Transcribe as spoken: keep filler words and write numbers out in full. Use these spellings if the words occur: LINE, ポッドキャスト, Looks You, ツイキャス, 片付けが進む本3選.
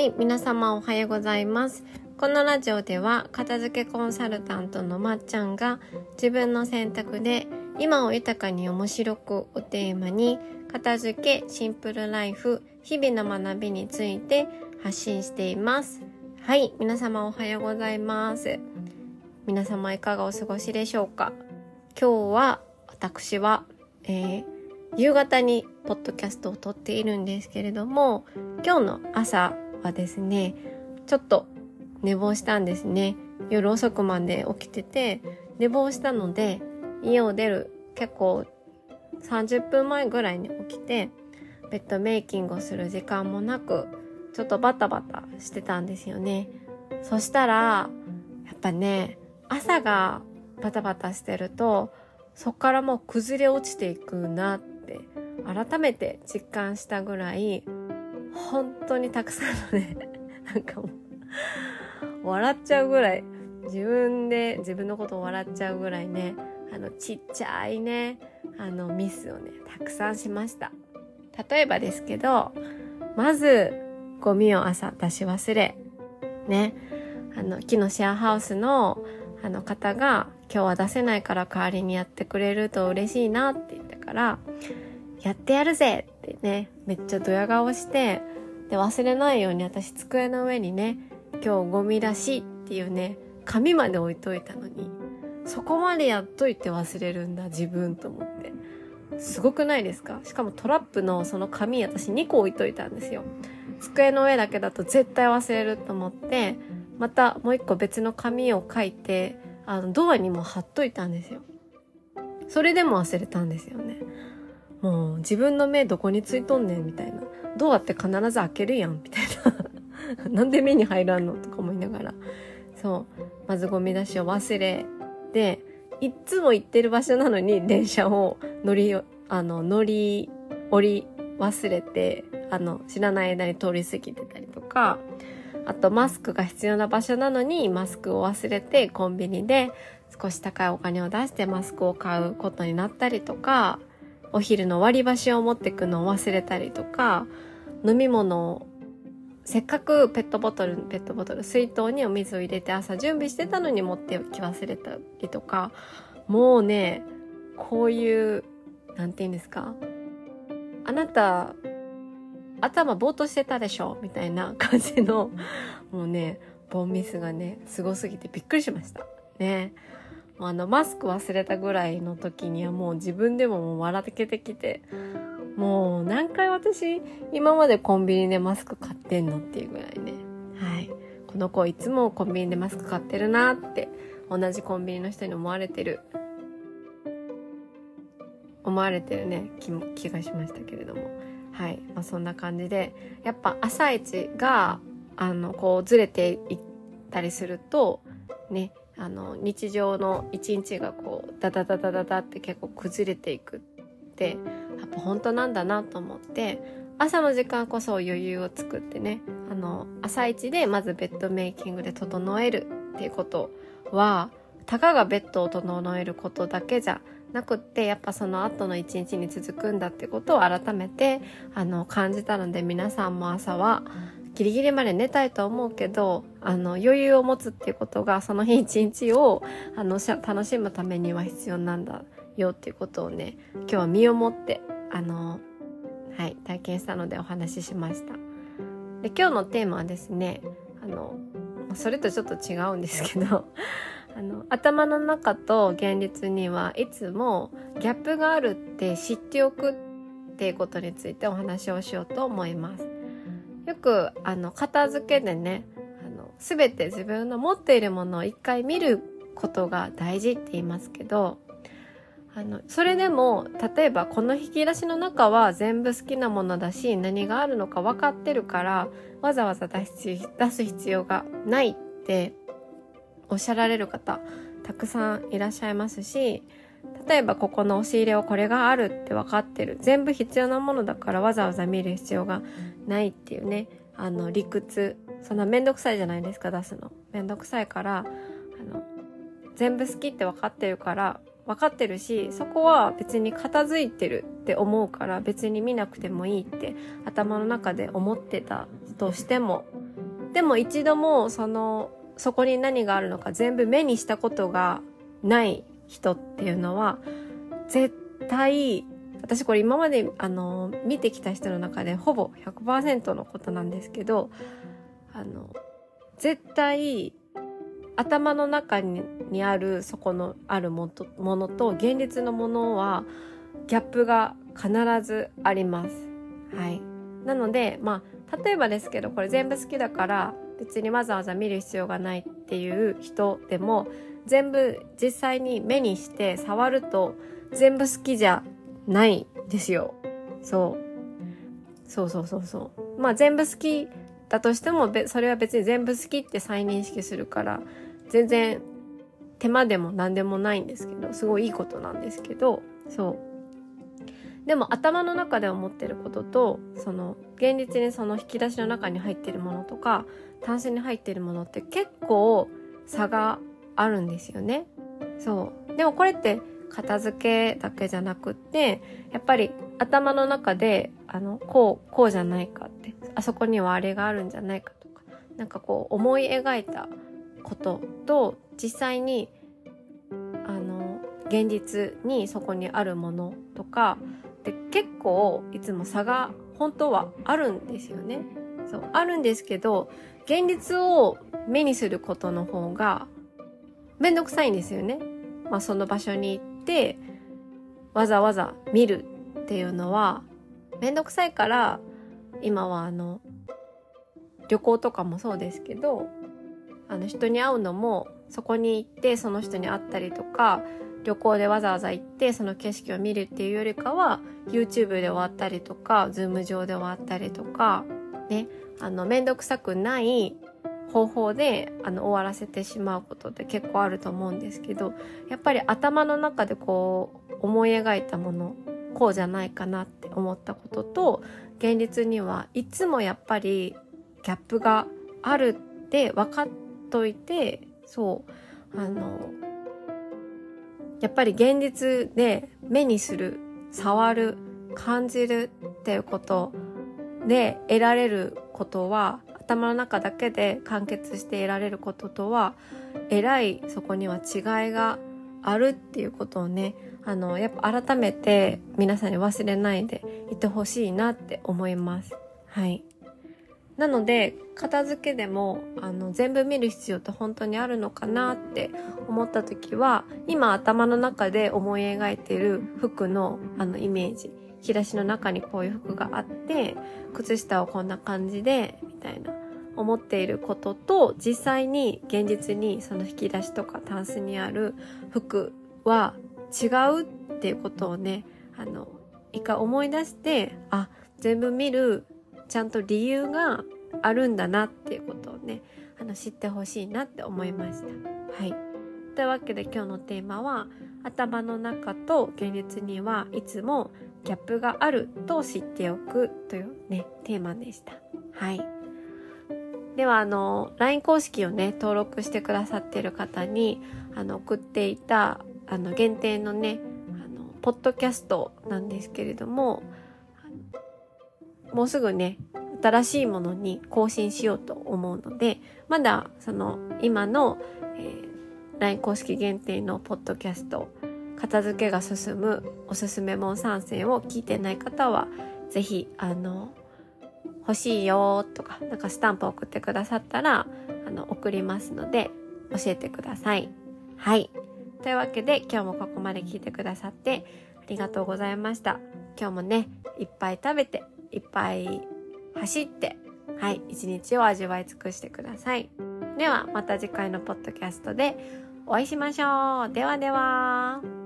はい、皆様おはようございます。このラジオでは片付けコンサルタントのまっちゃんが自分の選択で今を豊かに面白くをテーマに片付け、シンプルライフ、日々の学びについて発信しています。はい、皆様おはようございます。皆様いかがお過ごしでしょうか。今日は私は、えー夕方にポッドキャストを撮っているんですけれども、今日の朝はですね、ちょっと寝坊したんですね。夜遅くまで起きてて、寝坊したので家を出る結構さんじゅっぷんまえぐらいに起きて、ベッドメイキングをする時間もなく、ちょっとバタバタしてたんですよね。そしたらやっぱね、朝がバタバタしてるとそこからもう崩れ落ちていくなって改めて実感したぐらい、本当にたくさんのね、なんかもう笑っちゃうぐらい、自分で自分のことを笑っちゃうぐらいね、あのちっちゃいね、あのミスをねたくさんしました。例えばですけど、まずゴミを朝出し忘れね、あの木のシェアハウスのあの方が今日は出せないから代わりにやってくれると嬉しいなって言ったから、やってやるぜってね、めっちゃドヤ顔して、で忘れないように私机の上にね、今日ゴミ出しっていうね紙まで置いといたのに、そこまでやっといて忘れるんだ自分と思って、すごくないですか。しかもトラップのその紙私にこ置いといたんですよ。机の上だけだと絶対忘れると思って、またもう一個別の紙を書いて、あのドアにも貼っといたんですよ。それでも忘れたんですよね。もう自分の目どこについとんねんみたいな、ドアって必ず開けるやんみたいななんで目に入らんのとか思いながら、そう、まずゴミ出しを忘れで、いつも行ってる場所なのに電車を乗りあの乗り降り忘れて、あの知らない間に通り過ぎてたりとか、あとマスクが必要な場所なのにマスクを忘れて、コンビニで少し高いお金を出してマスクを買うことになったりとか、お昼の割り箸を持ってくのを忘れたりとか、飲み物をせっかくペットボトル、ペットボトル、水筒にお水を入れて朝準備してたのに持ってき忘れたりとか、もうね、こういう、なんて言うんですか、あなた、頭ぼーっとしてたでしょみたいな感じの、もうね、ボンミスがね、すごすぎてびっくりしました。ね。あのマスク忘れたぐらいの時にはもう自分でももう笑けてきて、もう何回私今までコンビニでマスク買ってんのっていうぐらいね、はい、この子いつもコンビニでマスク買ってるなって、同じコンビニの人に思われてる思われてるね 気, 気がしましたけれども、はい、まあ、そんな感じで、やっぱ朝一があのこうずれていったりするとね、あの日常の一日がこうダダダダダダって結構崩れていくってやっぱ本当なんだなと思って、朝の時間こそ余裕を作ってね、あの朝一でまずベッドメイキングで整えるっていうことは、たかがベッドを整えることだけじゃなくって、やっぱその後の一日に続くんだってことを改めてあの感じたので、皆さんも朝はギリギリまで寝たいと思うけど、あの余裕を持つっていうことがその日一日をあの楽しむためには必要なんだよっていうことをね、今日は身をもってあの、はい、体験したのでお話ししました。で、今日のテーマはですね、あのそれとちょっと違うんですけどあの頭の中と現実にはいつもギャップがあるって知っておくっていうことについてお話をしようと思います。よくあの片付けでね、あの全て自分の持っているものを一回見ることが大事って言いますけど、あのそれでも例えばこの引き出しの中は全部好きなものだし、何があるのか分かってるからわざわざ出す必要がないっておっしゃられる方たくさんいらっしゃいますし、例えばここの押し入れをこれがあるって分かってる、全部必要なものだからわざわざ見る必要がないっていうね、あの理屈、そんなめんどくさいじゃないですか、出すのめんどくさいから、あの全部好きって分かってるから分かってるし、そこは別に片付いてるって思うから別に見なくてもいいって頭の中で思ってたとしても、でも一度もそのそこに何があるのか全部目にしたことがない人っていうのは絶対、私これ今まであの見てきた人の中でほぼ ひゃくパーセント のことなんですけど、あの絶対頭の中 に, にあるそこのあるも の, ものと現実のものはギャップが必ずあります。はい。なのでまあ例えばですけど、これ全部好きだから別にわざわざ見る必要がないっていう人でも、全部実際に目にして触ると全部好きじゃないですよ。そう。そうそうそうそう。まあ全部好きだとしても、それは別に全部好きって再認識するから、全然手間でも何でもないんですけど、すごいいいことなんですけど、そう。でも頭の中で思ってることと、その現実にその引き出しの中に入ってるものとか、タンスに入ってるものって結構差があるんですよね。そう。でもこれって、片付けだけじゃなくって、やっぱり頭の中で、あの、こう、こうじゃないかって、あそこにはあれがあるんじゃないかとか、なんかこう思い描いたことと、実際に、あの、現実にそこにあるものとか、で結構いつも差が本当はあるんですよね。そう、あるんですけど、現実を目にすることの方がめんどくさいんですよね。まあその場所に行って、でわざわざ見るっていうのはめんどくさいから、今はあの旅行とかもそうですけど、あの人に会うのもそこに行ってその人に会ったりとか、旅行でわざわざ行ってその景色を見るっていうよりかは YouTube で終わったりとか Zoom 上で終わったりとかね、あのめんどくさくない方法であの終わらせてしまうことって結構あると思うんですけど、やっぱり頭の中でこう思い描いたもの、こうじゃないかなって思ったことと現実にはいつもやっぱりギャップがあるって分かっといて、そうあのやっぱり現実で目にする、触る、感じるっていうことで得られることは、頭の中だけで完結して得られることとはえらいそこには違いがあるっていうことをね、あのやっぱ改めて皆さんに忘れないでいてほしいなって思います。はい。なので片付けでもあの全部見る必要って本当にあるのかなって思った時は、今頭の中で思い描いている服のあのイメージ、引き出しの中にこういう服があって、靴下をこんな感じでみたいな思っていることと、実際に現実にその引き出しとかタンスにある服は違うっていうことをね、あの一回思い出して、あ、全部見るちゃんと理由があるんだなっていうことをね、あの知ってほしいなって思いました。はい。というわけで今日のテーマは、頭の中と現実にはいつもギャップがあると知っておくというね、テーマでした。はい。では、あの、ライン 公式をね、登録してくださっている方に、あの、送っていた、あの、限定のね、あの、ポッドキャストなんですけれども、もうすぐね、新しいものに更新しようと思うので、まだ、その、今の、えー、ライン 公式限定のポッドキャスト、片付けが進むおすすめもんさんせんを聞いてない方は、ぜひ、あの、欲しいよとか、なんかスタンプ送ってくださったら、あの、送りますので、教えてください。はい。というわけで、今日もここまで聞いてくださって、ありがとうございました。今日もね、いっぱい食べて、いっぱい走って、はい、一日を味わい尽くしてください。では、また次回のポッドキャストでお会いしましょう。ではでは。